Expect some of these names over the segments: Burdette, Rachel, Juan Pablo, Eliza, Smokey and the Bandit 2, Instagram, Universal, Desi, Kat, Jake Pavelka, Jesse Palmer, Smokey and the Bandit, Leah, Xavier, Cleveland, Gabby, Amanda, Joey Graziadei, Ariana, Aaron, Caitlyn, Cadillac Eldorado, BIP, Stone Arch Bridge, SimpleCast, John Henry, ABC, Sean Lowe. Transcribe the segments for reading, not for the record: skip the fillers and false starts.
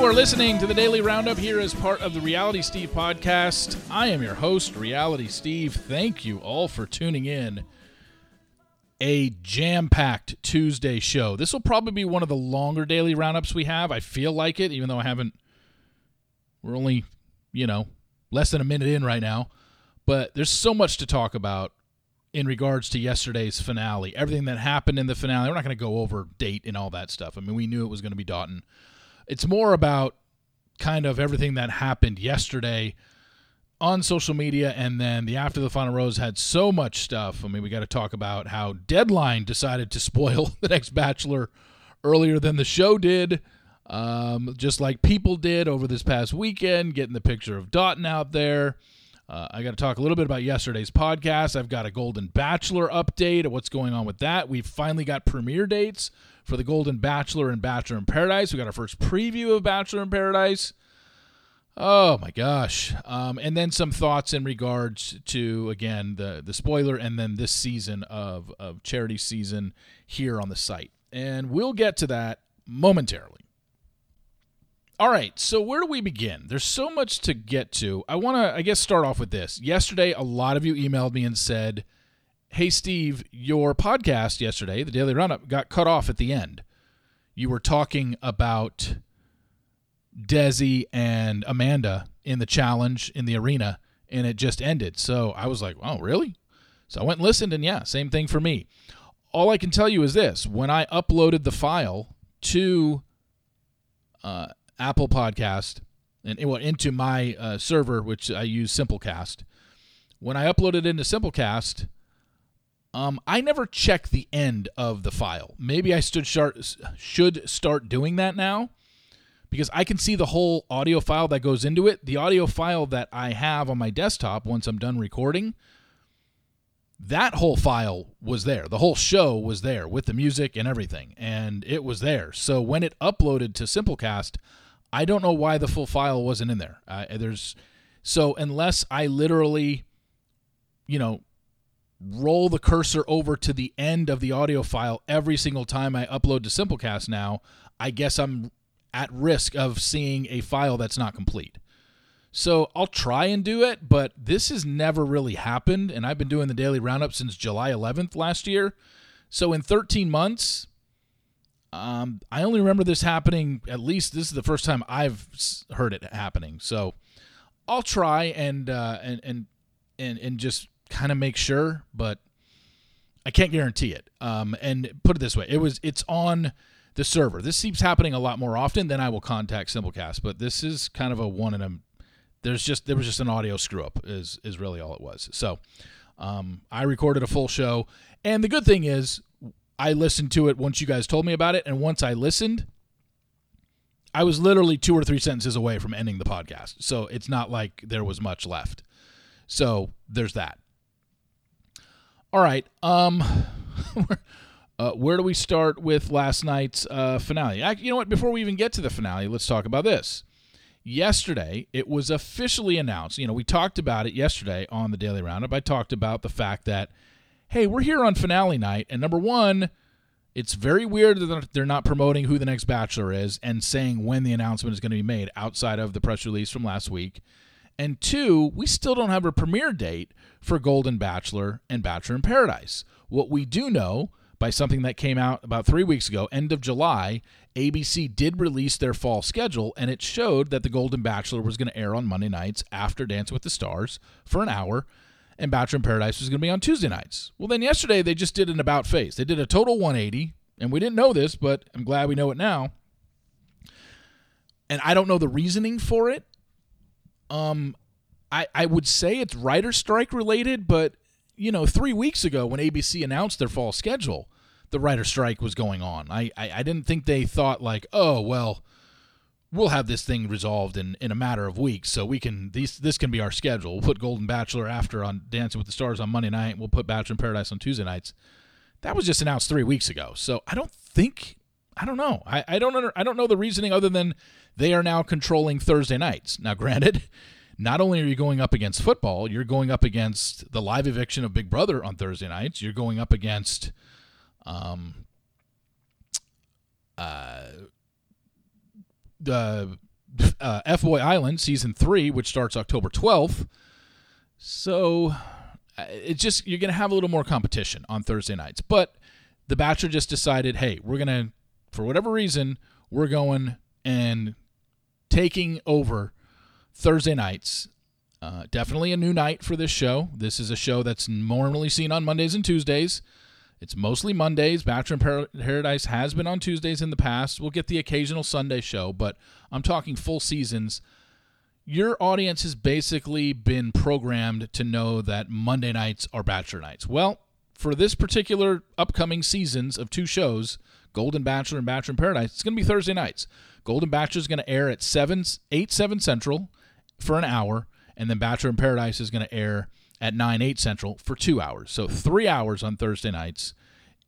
You are listening to the Daily Roundup here as part of the Reality Steve podcast. I am your host, Reality Steve. Thank you all for tuning in. A jam-packed Tuesday show. This will probably be one of the longer Daily Roundups we have. I feel like it, even though I haven't. We're only, less than a minute in right now. But there's so much to talk about in regards to yesterday's finale. Everything that happened in the finale. We're not going to go over date and all that stuff. I mean, we knew it was going to be Dotun. It's more about kind of everything that happened yesterday on social media, and then the After the Final Rose had so much stuff. I mean, we got to talk about how Deadline decided to spoil the next Bachelor earlier than the show did, just like people did over this past weekend, getting the picture of Dotun out there. I got to talk a little bit about yesterday's podcast. I've got a Golden Bachelor update of what's going on with that. We've finally got premiere dates for the Golden Bachelor and Bachelor in Paradise. We got our first preview of Bachelor in Paradise. Oh, my gosh. And then some thoughts in regards to, again, the spoiler, and then this season of Charity season here on the site. And we'll get to that momentarily. All right, so where do we begin? There's so much to get to. I want to, start off with this. Yesterday, a lot of you emailed me and said, hey, Steve, your podcast yesterday, the Daily Roundup, got cut off at the end. You were talking about Desi and Amanda in the challenge in the arena, and it just ended. So I was like, oh, really? So I went and listened, and yeah, same thing for me. All I can tell you is this. When I uploaded the file to Apple Podcast and into my server, which I use SimpleCast. When I uploaded into SimpleCast, I never checked the end of the file. Maybe I should start doing that now, because I can see the whole audio file that goes into it. The audio file that I have on my desktop once I'm done recording, that whole file was there. The whole show was there with the music and everything, and it was there. So when it uploaded to SimpleCast, I don't know why the full file wasn't in there. So unless I literally, roll the cursor over to the end of the audio file every single time I upload to Simplecast now, I guess I'm at risk of seeing a file that's not complete. So I'll try and do it, but this has never really happened, and I've been doing the Daily Roundup since July 11th last year. So in 13 months... I only remember this happening, at least this is the first time I've heard it happening. So I'll try and just kind of make sure, but I can't guarantee it. And put it this way, it's on the server. This keeps happening a lot more often than I will contact Simplecast, but this is kind of a one in a, there was just an audio screw up is really all it was. So, I recorded a full show, and the good thing is, I listened to it once you guys told me about it, and once I listened, I was literally 2 or 3 sentences away from ending the podcast. So it's not like there was much left. So there's that. All right. Where do we start with last night's finale? You know what? Before we even get to the finale, let's talk about this. Yesterday, it was officially announced. We talked about it yesterday on the Daily Roundup. I talked about the fact that, hey, we're here on finale night, and number one, it's very weird that they're not promoting who the next Bachelor is and saying when the announcement is going to be made outside of the press release from last week. And two, we still don't have a premiere date for Golden Bachelor and Bachelor in Paradise. What we do know, by something that came out about 3 weeks ago, end of July, ABC did release their fall schedule, and it showed that the Golden Bachelor was going to air on Monday nights after Dance with the Stars for an hour, and Bachelor in Paradise was going to be on Tuesday nights. Well, then yesterday they just did an about face. They did a total 180, and we didn't know this, but I'm glad we know it now. And I don't know the reasoning for it. I would say it's writer strike related, but 3 weeks ago when ABC announced their fall schedule, the writer strike was going on. I didn't think they thought like, oh, well, we'll have this thing resolved in a matter of weeks, so we can this can be our schedule. We'll put Golden Bachelor after on Dancing with the Stars on Monday night. We'll put Bachelor in Paradise on Tuesday nights. That was just announced 3 weeks ago, so I don't know. I don't know the reasoning other than they are now controlling Thursday nights. Now, granted, not only are you going up against football, you're going up against the live eviction of Big Brother on Thursday nights. You're going up against F-Boy Island Season 3, which starts October 12th. So it's just, you're going to have a little more competition on Thursday nights. But The Bachelor just decided, hey, we're going to, for whatever reason, we're going and taking over Thursday nights. Definitely a new night for this show. This is a show that's normally seen on Mondays and Tuesdays. It's mostly Mondays. Bachelor in Paradise has been on Tuesdays in the past. We'll get the occasional Sunday show, but I'm talking full seasons. Your audience has basically been programmed to know that Monday nights are Bachelor nights. Well, for this particular upcoming seasons of two shows, Golden Bachelor and Bachelor in Paradise, it's going to be Thursday nights. Golden Bachelor is going to air at 7 Central for an hour, and then Bachelor in Paradise is going to air at 9, 8 Central for 2 hours. So 3 hours on Thursday nights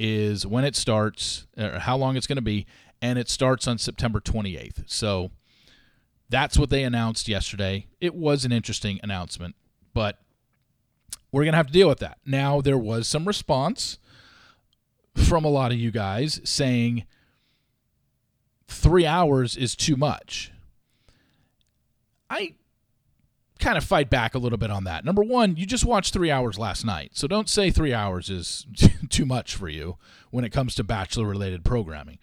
is when it starts, or how long it's going to be, and it starts on September 28th. So that's what they announced yesterday. It was an interesting announcement, but we're going to have to deal with that. Now, there was some response from a lot of you guys saying 3 hours is too much. I kind of fight back a little bit on that. Number one, you just watched 3 hours last night, so don't say 3 hours is too much for you when it comes to Bachelor-related programming.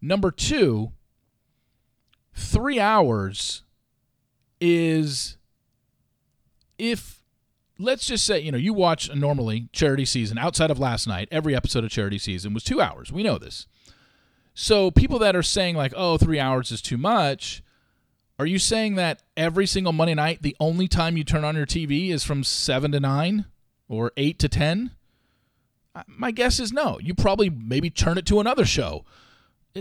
Number two, 3 hours is, if, let's just say, you know, you watch normally Charity Season, outside of last night, every episode of Charity Season was 2 hours. We know this. So people that are saying like, oh, 3 hours is too much, are you saying that every single Monday night, the only time you turn on your TV is from 7 to 9 or 8 to 10? My guess is no. You probably maybe turn it to another show.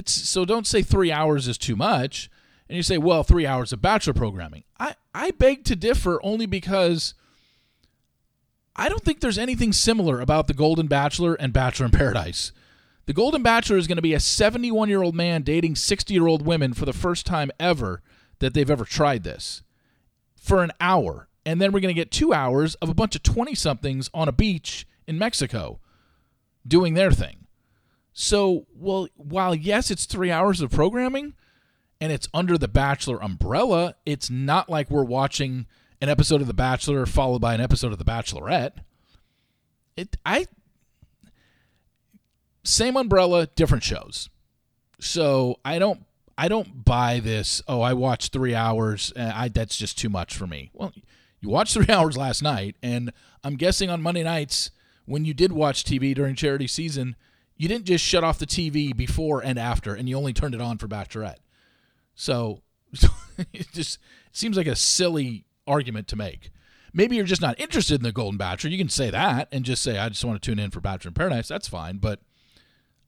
So don't say 3 hours is too much. And you say, well, 3 hours of Bachelor programming. I beg to differ only because I don't think there's anything similar about The Golden Bachelor and Bachelor in Paradise. The Golden Bachelor is going to be a 71-year-old man dating 60-year-old women for the first time ever that they've ever tried this, for an hour. And then we're going to get 2 hours of a bunch of 20-somethings on a beach in Mexico doing their thing. So, well, while yes, it's 3 hours of programming and it's under the Bachelor umbrella, it's not like we're watching an episode of The Bachelor followed by an episode of The Bachelorette. Same umbrella, different shows. So I don't buy this, oh, I watched 3 hours, that's just too much for me. Well, you watched 3 hours last night, and I'm guessing on Monday nights, when you did watch TV during Charity Season, you didn't just shut off the TV before and after, and you only turned it on for Bachelorette. So it just seems like a silly argument to make. Maybe you're just not interested in The Golden Bachelor. You can say that and just say, I just want to tune in for Bachelor in Paradise. That's fine, but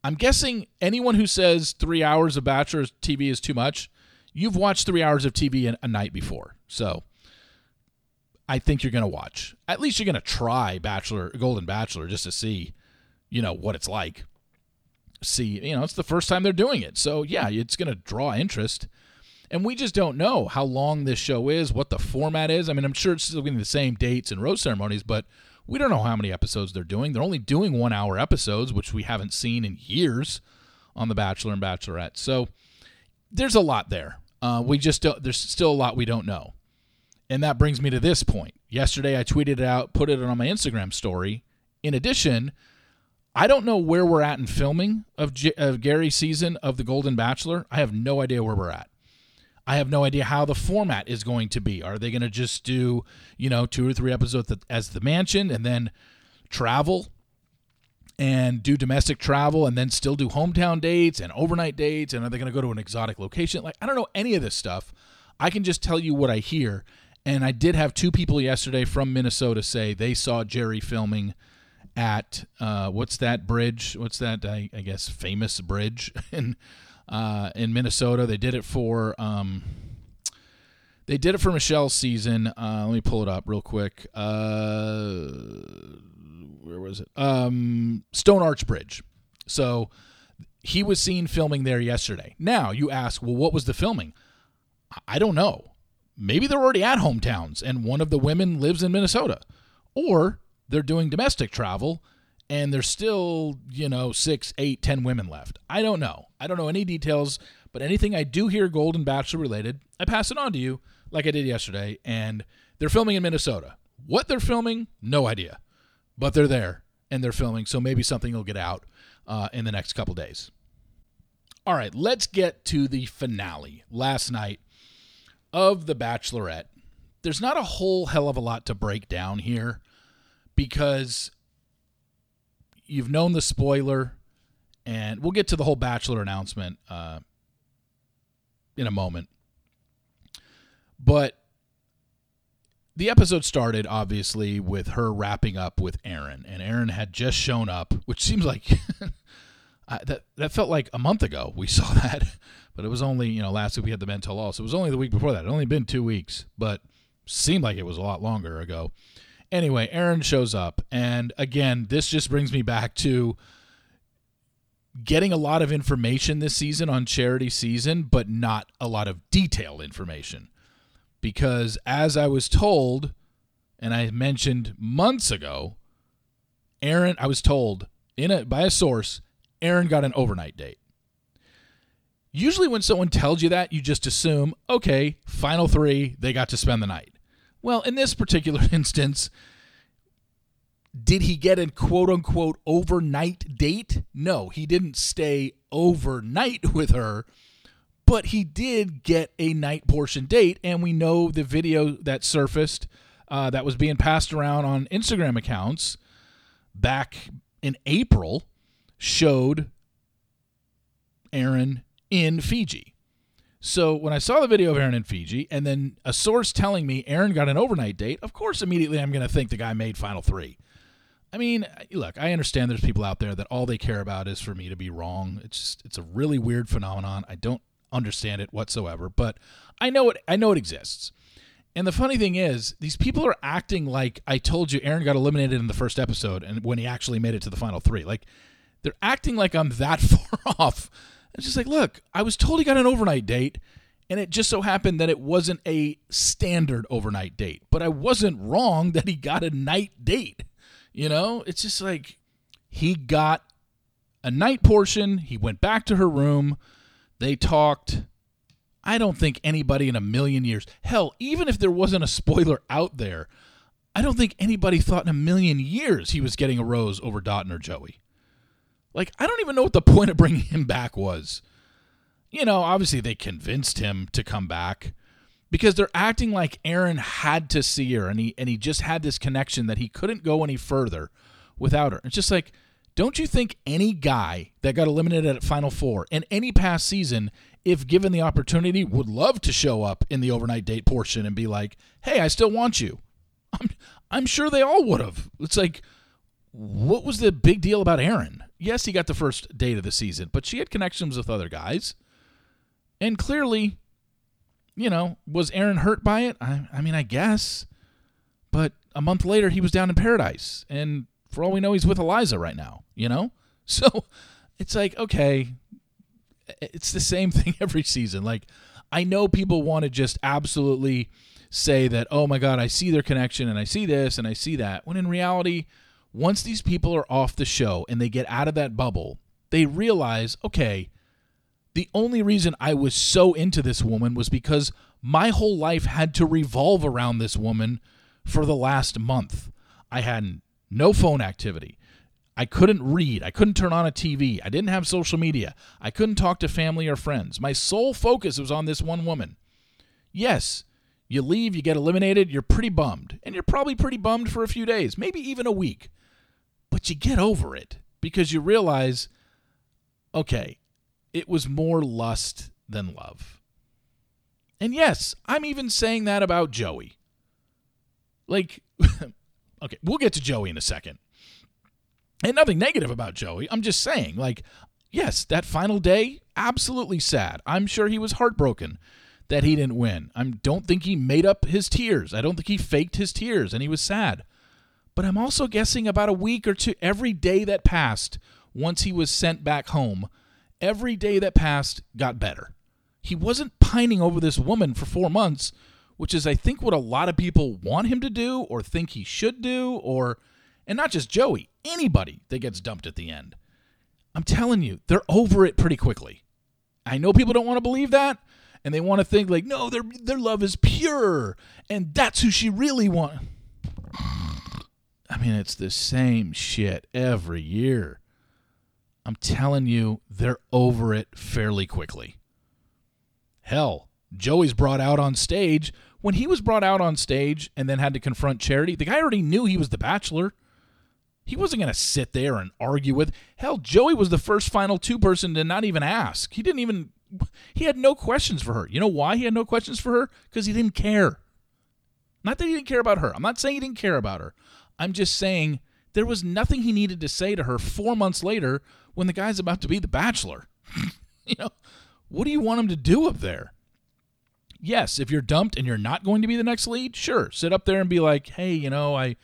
I'm guessing anyone who says 3 hours of Bachelor TV is too much, you've watched 3 hours of TV a night before. So I think you're going to watch. At least you're going to try Golden Bachelor just to see, you know, what it's like. See, you know, it's the first time they're doing it. So, yeah, it's going to draw interest. And we just don't know how long this show is, what the format is. I mean, I'm sure it's still going to be the same dates and rose ceremonies, but we don't know how many episodes they're doing. They're only doing 1 hour episodes, which we haven't seen in years on The Bachelor and Bachelorette. So there's a lot there. There's still a lot we don't know. And that brings me to this point. Yesterday I tweeted it out, put it on my Instagram story. In addition, I don't know where we're at in filming of Gary's season of The Golden Bachelor. I have no idea where we're at. I have no idea how the format is going to be. Are they going to just do, you know, 2 or 3 episodes as the mansion and then travel and do domestic travel and then still do hometown dates and overnight dates? And are they going to go to an exotic location? Like, I don't know any of this stuff. I can just tell you what I hear. And I did have 2 people yesterday from Minnesota say they saw Jerry filming at, what's that bridge? What's that, I guess, famous bridge? And in Minnesota, they did it for Michelle's season. Let me pull it up real quick. Where was it? Stone Arch Bridge. So he was seen filming there yesterday. Now you ask, well, what was the filming? I don't know. Maybe they're already at hometowns and one of the women lives in Minnesota, or they're doing domestic travel and there's still, 6, 8, 10 women left. I don't know. I don't know any details, but anything I do hear Golden Bachelor related, I pass it on to you like I did yesterday. And they're filming in Minnesota. What they're filming, no idea. But they're there, and they're filming, so maybe something will get out in the next couple days. All right, let's get to the finale last night of The Bachelorette. There's not a whole hell of a lot to break down here because you've known the spoiler, and we'll get to the whole Bachelor announcement in a moment. But the episode started, obviously, with her wrapping up with Aaron, and Aaron had just shown up, which seems like that felt like a month ago we saw that, but it was only, last week we had the mental loss. It was only the week before that. It had only been 2 weeks, but seemed like it was a lot longer ago. Anyway, Aaron shows up, and again, this just brings me back to getting a lot of information this season on Charity season, but not a lot of detailed information. Because as I was told, and I mentioned months ago, I was told by a source, Aaron got an overnight date. Usually when someone tells you that, you just assume, okay, final three, they got to spend the night. Well, in this particular instance, did he get a quote-unquote overnight date? No, he didn't stay overnight with her. But he did get a night portion date, and we know the video that surfaced that was being passed around on Instagram accounts back in April showed Aaron in Fiji. So when I saw the video of Aaron in Fiji and then a source telling me Aaron got an overnight date, of course immediately I'm going to think the guy made final three. I mean, look, I understand there's people out there that all they care about is for me to be wrong. It's a really weird phenomenon. I don't understand it whatsoever, but I know it exists. And the funny thing is, these people are acting like I told you Aaron got eliminated in the first episode and when he actually made it to the final three. Like, they're acting like I'm that far off. It's just like, look, I was told he got an overnight date, and it just so happened that it wasn't a standard overnight date. But I wasn't wrong that he got a night date. It's just like he got a night portion. He went back to her room. They talked. I don't think anybody in a million years, hell, even if there wasn't a spoiler out there, I don't think anybody thought in a million years he was getting a rose over Dotun or Joey. Like, I don't even know what the point of bringing him back was. Obviously they convinced him to come back because they're acting like Aaron had to see her and he just had this connection that he couldn't go any further without her. It's just like, don't you think any guy that got eliminated at Final Four in any past season, if given the opportunity, would love to show up in the overnight date portion and be like, hey, I still want you? I'm sure they all would have. It's like, what was the big deal about Aaron? Yes, he got the first date of the season, but she had connections with other guys. And clearly, was Aaron hurt by it? I mean, I guess. But a month later, he was down in paradise, and for all we know, he's with Eliza right now, So it's like, okay, it's the same thing every season. Like, I know people want to just absolutely say that, oh, my God, I see their connection, and I see this, and I see that. When in reality, once these people are off the show and they get out of that bubble, they realize, okay, the only reason I was so into this woman was because my whole life had to revolve around this woman for the last month. I hadn't. No phone activity. I couldn't read. I couldn't turn on a TV. I didn't have social media. I couldn't talk to family or friends. My sole focus was on this one woman. Yes, you leave, you get eliminated, you're pretty bummed. And you're probably pretty bummed for a few days, maybe even a week. But you get over it because you realize, okay, it was more lust than love. And yes, I'm even saying that about Joey. Like... Okay, we'll get to Joey in a second. And nothing negative about Joey. I'm just saying, like, yes, that final day, absolutely sad. I'm sure he was heartbroken that he didn't win. I don't think he made up his tears. I don't think he faked his tears, and he was sad. But I'm also guessing about a week or two, every day that passed, once he was sent back home, every day that passed got better. He wasn't pining over this woman for 4 months, which is, I think, what a lot of people want him to do or think he should do, or And not just Joey, anybody that gets dumped at the end. I'm telling you, they're over it pretty quickly. I know people don't want to believe that, and they want to think like, no, their love is pure, and that's who she really wants. I mean, it's the same shit every year. I'm telling you, they're over it fairly quickly. Hell, Joey's brought out on stage. When he was brought out on stage and then had to confront Charity, the guy already knew he was the bachelor. He wasn't going to sit there and argue with. Hell, Joey was the first final two person to not even ask. He had no questions for her. You know why he had no questions for her? Because he didn't care. Not that he didn't care about her. I'm not saying he didn't care about her. I'm just saying there was nothing he needed to say to her 4 months later when the guy's about to be the bachelor. You know, what do you want him to do up there? Yes, if you're dumped and you're not going to be the next lead, sure, sit up there and be like, hey, you know, I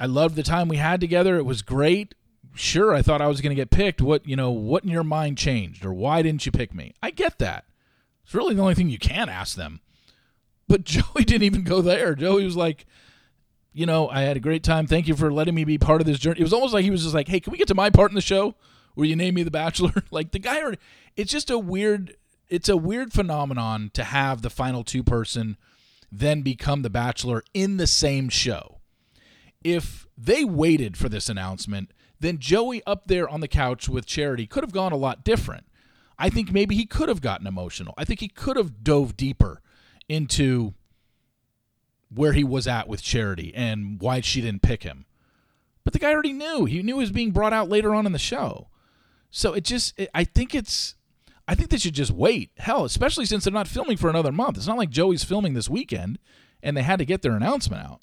loved the time we had together. It was great. Sure, I thought I was going to get picked. What in your mind changed, or why didn't you pick me? I get that. It's really the only thing you can ask them. But Joey didn't even go there. Joey was like, you know, I had a great time. Thank you for letting me be part of this journey. It was almost like he was just like, hey, can we get to my part in the show where you name me the bachelor? Like the guy already, it's just a weird, it's a weird phenomenon to have the final two person then become the bachelor in the same show. If they waited for this announcement, then Joey up there on the couch with Charity could have gone a lot different. I think maybe he could have gotten emotional. I think he could have dove deeper into where he was at with Charity and why she didn't pick him. But the guy already knew. He knew he was being brought out later on in the show. So I think they should just wait. Hell, especially since they're not filming for another month. It's not like Joey's filming this weekend and they had to get their announcement out.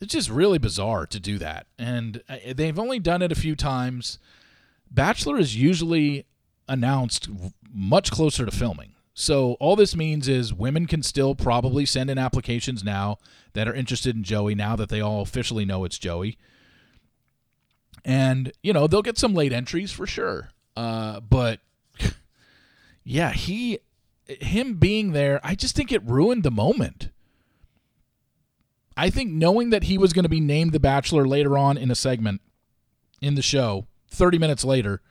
It's just really bizarre to do that. And they've only done it a few times. Bachelor is usually announced much closer to filming. So all this means is women can still probably send in applications now that are interested in Joey now that they all officially know it's Joey. And, you know, they'll get some late entries for sure. But, yeah, him being there, I just think it ruined the moment. I think knowing that he was going to be named the bachelor later on in a segment in the show, 30 minutes later,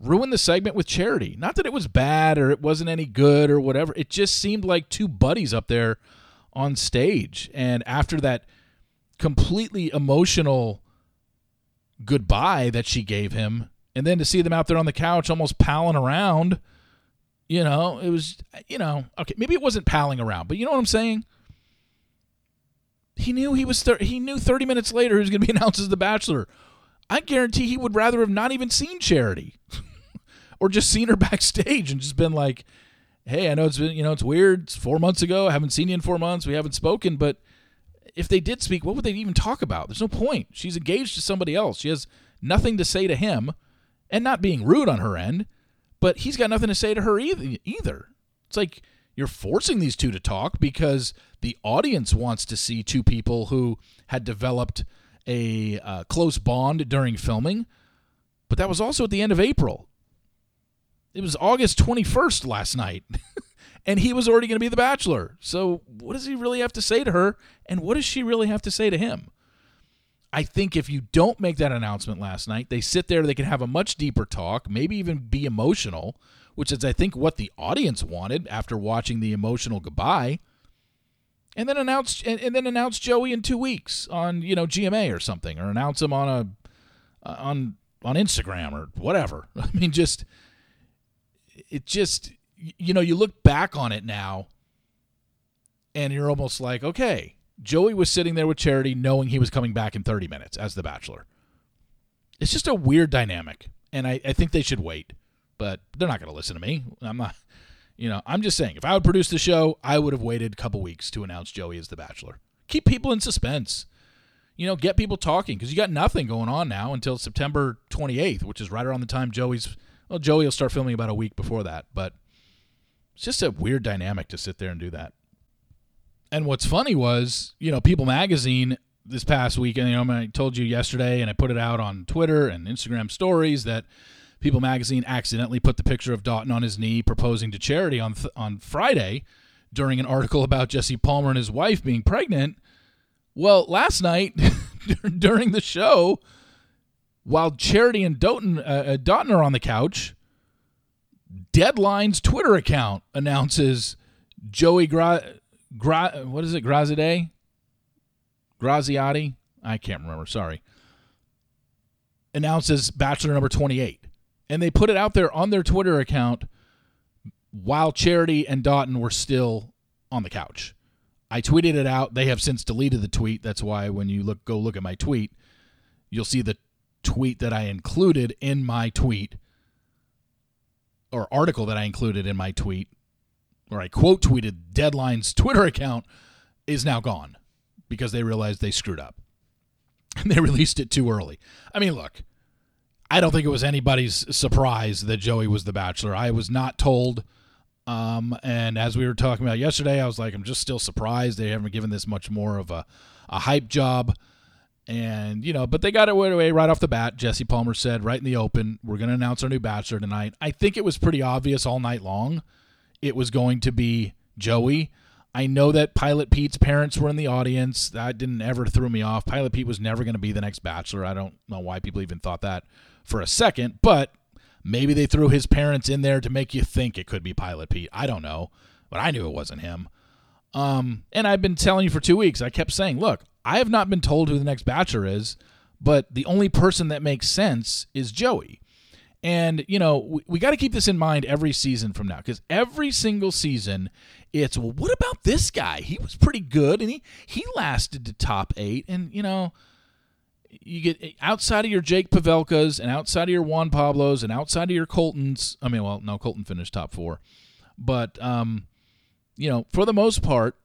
ruined the segment with Charity. Not that it was bad or it wasn't any good or whatever. It just seemed like two buddies up there on stage. And after that completely emotional goodbye that she gave him, and then to see them out there on the couch almost palling around, you know, it was, you know, okay, maybe it wasn't palling around, but you know what I'm saying? He knew he was. He knew 30 minutes later who's going to be announced as the bachelor. I guarantee he would rather have not even seen Charity, or just seen her backstage and just been like, "Hey, I know it's been, you know, it's weird. It's 4 months ago. I haven't seen you in 4 months. We haven't spoken." But if they did speak, what would they even talk about? There's no point. She's engaged to somebody else. She has nothing to say to him, and not being rude on her end, but he's got nothing to say to her either. It's like, you're forcing these two to talk because the audience wants to see two people who had developed a close bond during filming. But that was also at the end of April. It was August 21st last night, and he was already going to be the bachelor. So what does he really have to say to her, and what does she really have to say to him? I think if you don't make that announcement last night, they sit there, they can have a much deeper talk, maybe even be emotional, which is, I think, what the audience wanted after watching the emotional goodbye, and then announce Joey in 2 weeks on, you know, GMA or something, or announce him on on Instagram or whatever. I mean, you know, you look back on it now, and you're almost like, okay, Joey was sitting there with Charity, knowing he was coming back in 30 minutes as the bachelor. It's just a weird dynamic, and I think they should wait. But they're not going to listen to me. I'm not, you know, I'm just saying, if I would produce the show, I would have waited a couple weeks to announce Joey as the bachelor. Keep people in suspense. You know, get people talking, because you got nothing going on now until September 28th, which is right around the time Joey will start filming about a week before that. But it's just a weird dynamic to sit there and do that. And what's funny was, you know, People Magazine this past weekend, you know, I told you yesterday, and I put it out on Twitter and Instagram stories that People Magazine accidentally put the picture of Dotun on his knee proposing to Charity on Friday during an article about Jesse Palmer and his wife being pregnant. Well, last night, during the show while Charity and Dotun are on the couch. Deadline's Twitter account announces Joey Graziadei? Graziadei? I can't remember. Sorry. Announces Bachelor number 28. And they put it out there on their Twitter account while Charity and Dotun were still on the couch. I tweeted it out. They have since deleted the tweet. That's why when you go look at my tweet, you'll see the tweet that I included in my tweet, or article that I included in my tweet, or I quote tweeted Deadline's Twitter account, is now gone because they realized they screwed up. And they released it too early. I mean, look, I don't think it was anybody's surprise that Joey was the Bachelor. I was not told. And as we were talking about yesterday, I was like, I'm just still surprised they haven't given this much more of a hype job. And, you know, but they got it away right off the bat. Jesse Palmer said right in the open, we're going to announce our new Bachelor tonight. I think it was pretty obvious all night long it was going to be Joey. I know that Pilot Pete's parents were in the audience. That didn't ever throw me off. Pilot Pete was never going to be the next Bachelor. I don't know why people even thought that for a second, but maybe they threw his parents in there to make you think it could be Pilot Pete. I don't know, but I knew it wasn't him. And I've been telling you for 2 weeks, I kept saying, look, I have not been told who the next Bachelor is, but the only person that makes sense is Joey. And, you know, we got to keep this in mind every season from now, because every single season it's, well, what about this guy? He was pretty good, and he lasted to top 8. And, you know, you get outside of your Jake Pavelkas and outside of your Juan Pablos and outside of your Coltons. I mean, well, no, Colton finished top 4. But, you know, for the most part,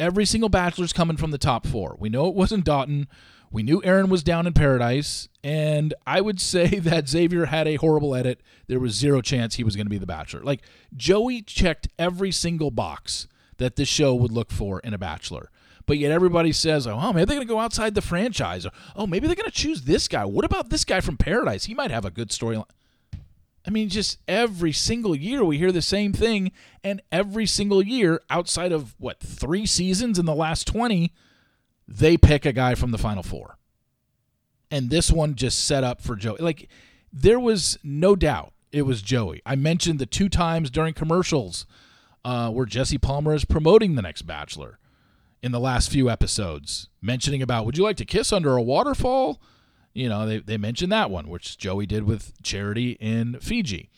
every single Bachelor's coming from the top 4. We know it wasn't Dotun. We knew Aaron was down in paradise. And I would say that Xavier had a horrible edit. There was zero chance he was going to be the Bachelor. Like, Joey checked every single box that this show would look for in a Bachelor. But yet everybody says, oh, maybe they're going to go outside the franchise. Oh, maybe they're going to choose this guy. What about this guy from Paradise? He might have a good storyline. I mean, just every single year we hear the same thing, and every single year, outside of, 3 seasons in the last 20, they pick a guy from the Final 4. And this one just set up for Joey. Like, there was no doubt it was Joey. I mentioned the 2 times during commercials where Jesse Palmer is promoting the next Bachelor in the last few episodes, mentioning about, would you like to kiss under a waterfall? You know, they mentioned that one, which Joey did with Charity in Fiji.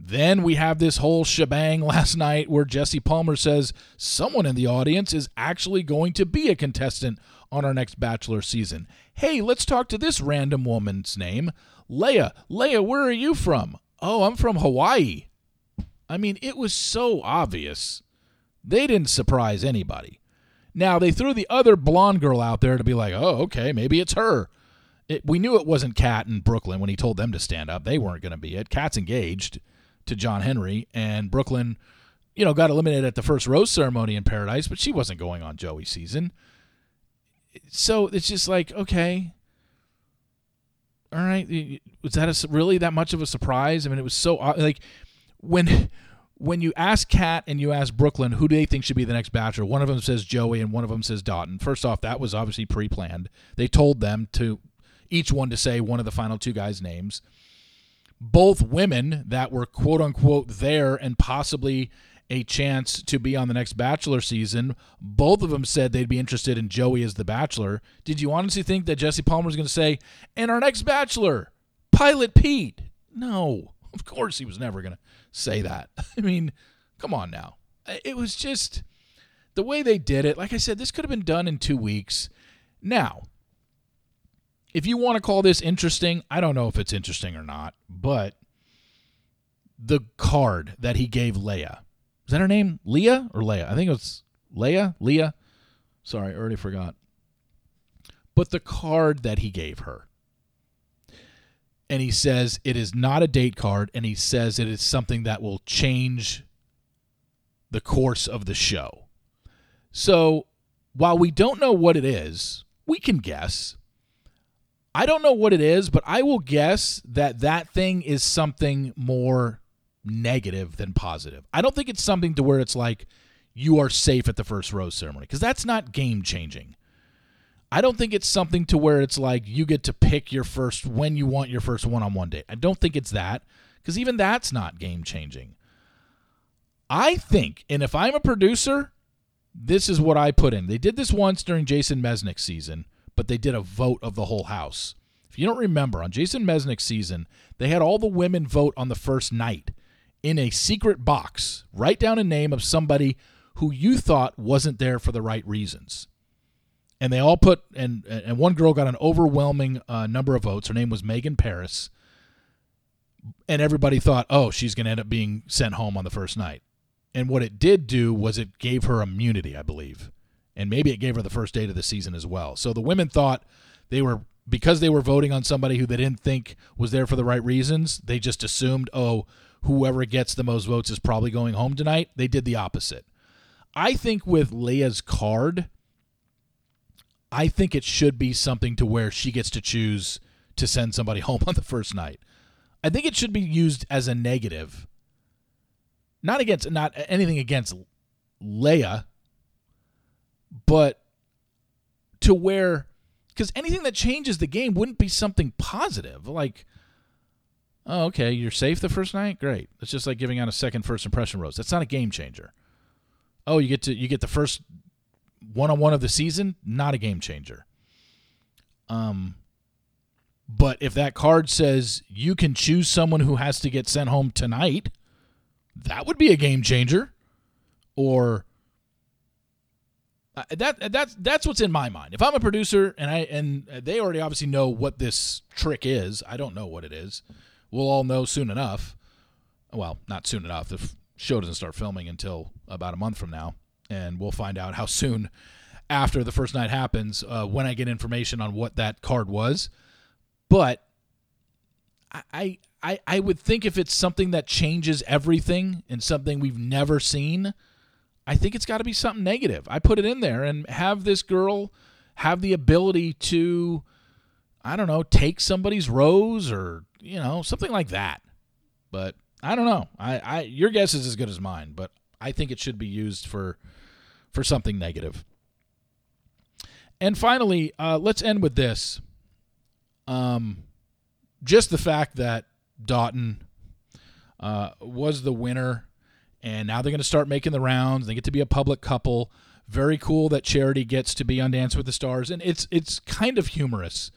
Then we have this whole shebang last night where Jesse Palmer says someone in the audience is actually going to be a contestant on our next Bachelor season. Hey, let's talk to this random woman's name, Leah. Leah, where are you from? Oh, I'm from Hawaii. I mean, it was so obvious. They didn't surprise anybody. Now, they threw the other blonde girl out there to be like, oh, okay, maybe it's her. We knew it wasn't Kat and Brooklyn when he told them to stand up. They weren't going to be it. Kat's engaged to John Henry, and Brooklyn, you know, got eliminated at the first rose ceremony in Paradise, but she wasn't going on Joey's season. So it's just like, okay, all right, was that really that much of a surprise? I mean, it was so, like, when you ask Kat and you ask Brooklyn who do they think should be the next Bachelor, one of them says Joey and one of them says Dotun. First off, that was obviously pre-planned. They told them to each one to say one of the final 2 guys' names. Both women that were quote-unquote there and possibly a chance to be on the next Bachelor season, both of them said they'd be interested in Joey as the Bachelor. Did you honestly think that Jesse Palmer was going to say, and our next Bachelor, Pilot Pete? No. Of course he was never going to say that. I mean, come on now. It was just the way they did it. Like I said, this could have been done in 2 weeks. Now, if you want to call this interesting, I don't know if it's interesting or not, but the card that he gave Leah. Is that her name? Leah or Leah? I think it was Leah. Leah. Sorry, I already forgot. But the card that he gave her. And he says it is not a date card, and he says it is something that will change the course of the show. So while we don't know what it is, we can guess. I don't know what it is, but I will guess that that thing is something more negative than positive. I don't think it's something to where it's like you are safe at the first rose ceremony, because that's not game-changing. I don't think it's something to where it's like you get to pick your first, when you want your first one-on-one date. I don't think it's that, because even that's not game-changing. I think, and if I'm a producer, this is what I put in. They did this once during Jason Mesnick's season, but they did a vote of the whole house. If you don't remember, on Jason Mesnick's season, they had all the women vote on the first night in a secret box. Write down a name of somebody who you thought wasn't there for the right reasons. And they all put, and one girl got an overwhelming number of votes. Her name was Megan Paris. And everybody thought, oh, she's going to end up being sent home on the first night. And what it did do was it gave her immunity, I believe. And maybe it gave her the first date of the season as well. So the women thought they were, because they were voting on somebody who they didn't think was there for the right reasons, they just assumed, oh, whoever gets the most votes is probably going home tonight. They did the opposite. I think with Leah's card, I think it should be something to where she gets to choose to send somebody home on the first night. I think it should be used as a negative. Not anything against Leah, but to where, because anything that changes the game wouldn't be something positive. Like, oh, okay, you're safe the first night? Great. It's just like giving out a second first impression rose. That's not a game changer. Oh, you get the first one-on-one of the season, not a game changer. But if that card says you can choose someone who has to get sent home tonight, that would be a game changer. Or that's what's in my mind. If I'm a producer and they already obviously know what this trick is, I don't know what it is. We'll all know soon enough. Well, not soon enough. The show doesn't start filming until about a month from now. And we'll find out how soon after the first night happens when I get information on what that card was. But I would think if it's something that changes everything and something we've never seen, I think it's got to be something negative. I put it in there and have this girl have the ability to, I don't know, take somebody's rose or, you know, something like that. But I don't know. Your guess is as good as mine, but I think it should be used for something negative. And finally, let's end with this. Just the fact that Dotun was the winner, and now they're going to start making the rounds. They get to be a public couple. Very cool that Charity gets to be on Dance with the Stars, and it's kind of humorous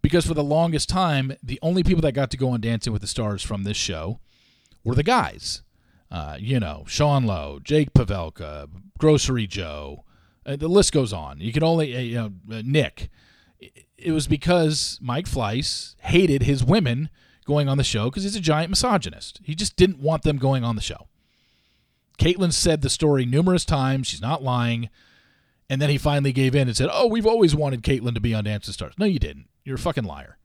because for the longest time, the only people that got to go on Dancing with the Stars from this show were the guys. Sean Lowe, Jake Pavelka, Grocery Joe, the list goes on. You can only, Nick. It was because Mike Fleiss hated his women going on the show because he's a giant misogynist. He just didn't want them going on the show. Caitlyn said the story numerous times. She's not lying. And then he finally gave in and said, oh, we've always wanted Caitlyn to be on Dance with the Stars. No, you didn't. You're a fucking liar.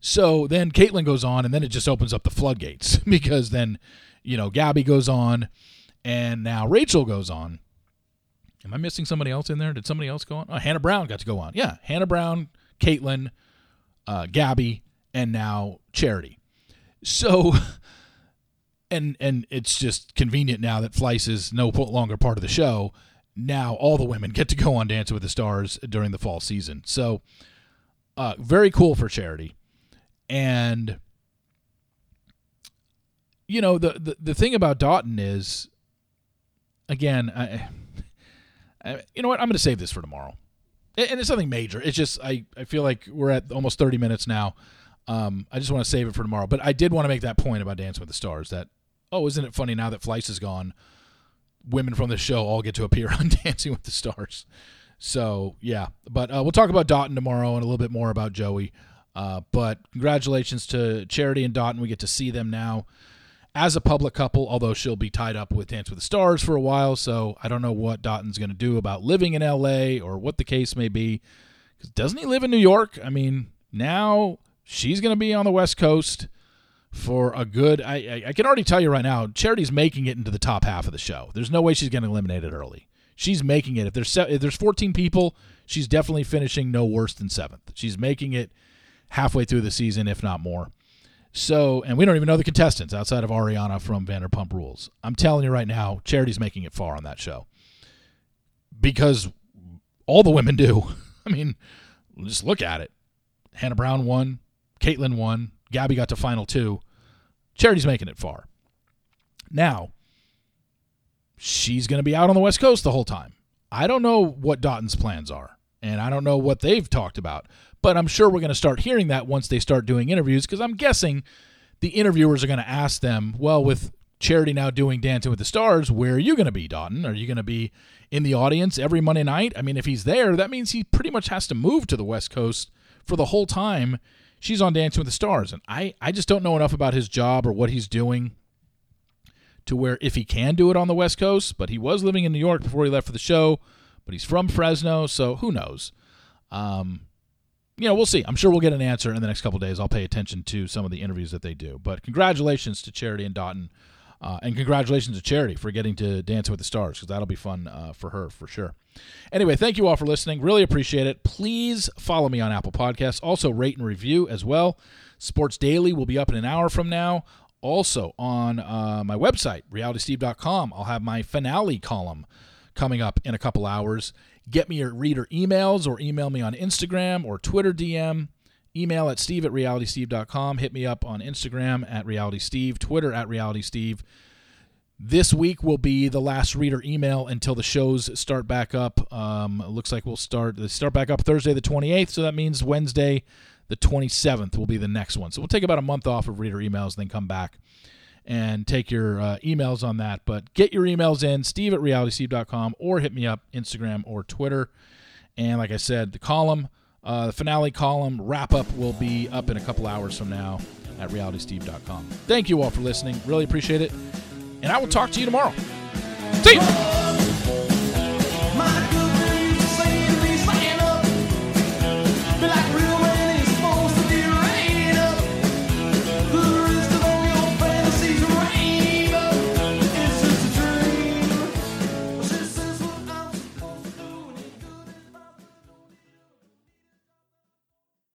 So then Caitlyn goes on, and then it just opens up the floodgates because then, Gabby goes on, and now Rachel goes on. Am I missing somebody else in there? Did somebody else go on? Oh, Hannah Brown got to go on. Yeah, Hannah Brown, Caitlyn, Gabby, and now Charity. So, and it's just convenient now that Fleiss is no longer part of the show. Now all the women get to go on Dancing with the Stars during the fall season. So, very cool for Charity. And the thing about Dotun is, again, I you know what? I'm going to save this for tomorrow. And it's nothing major. It's just I feel like we're at almost 30 minutes now. I just want to save it for tomorrow. But I did want to make that point about Dancing with the Stars that, oh, isn't it funny now that Fleiss is gone, women from the show all get to appear on Dancing with the Stars. So, yeah. But we'll talk about Dotun tomorrow and a little bit more about Joey. But congratulations to Charity and Dotun. We get to see them now as a public couple, although she'll be tied up with Dance with the Stars for a while, so I don't know what Dotton's going to do about living in L.A. or what the case may be. 'Cause doesn't he live in New York? I mean, now she's going to be on the West Coast for a good... I can already tell you right now, Charity's making it into the top half of the show. There's no way she's getting eliminated early. She's making it. If there's 14 people, she's definitely finishing no worse than 7th. She's making it halfway through the season, if not more. So, and we don't even know the contestants outside of Ariana from Vanderpump Rules. I'm telling you right now, Charity's making it far on that show because all the women do. I mean, just look at it. Hannah Brown won. Caitlyn won. Gabby got to final two. Charity's making it far. Now, she's going to be out on the West Coast the whole time. I don't know what Dotun's plans are, and I don't know what they've talked about, but I'm sure we're going to start hearing that once they start doing interviews, because I'm guessing the interviewers are going to ask them, well, with Charity now doing Dancing with the Stars, where are you going to be, Dotun? Are you going to be in the audience every Monday night? I mean, if he's there, that means he pretty much has to move to the West Coast for the whole time she's on Dancing with the Stars. And I just don't know enough about his job or what he's doing to where if he can do it on the West Coast, but he was living in New York before he left for the show, but he's from Fresno, so who knows? You know, we'll see. I'm sure we'll get an answer in the next couple of days. I'll pay attention to some of the interviews that they do. But congratulations to Charity and Dotun, and congratulations to Charity for getting to Dancing with the Stars, because that'll be fun for her for sure. Anyway, thank you all for listening. Really appreciate it. Please follow me on Apple Podcasts. Also, rate and review as well. Sports Daily will be up in an hour from now. Also, on my website, realitysteve.com, I'll have my finale column coming up in a couple hours. Get me your reader emails or email me on Instagram or Twitter DM. Email at steve@realitysteve.com. Hit me up on Instagram at realitysteve, Twitter at realitysteve. This week will be the last reader email until the shows start back up. It looks like they start back up Thursday the 28th, so that means Wednesday the 27th will be the next one. So we'll take about a month off of reader emails, then come back and take your emails on that. But get your emails in, steve@realitysteve.com, or hit me up, Instagram or Twitter. And like I said, the finale column wrap-up will be up in a couple hours from now at realitysteve.com. Thank you all for listening. Really appreciate it. And I will talk to you tomorrow. See you!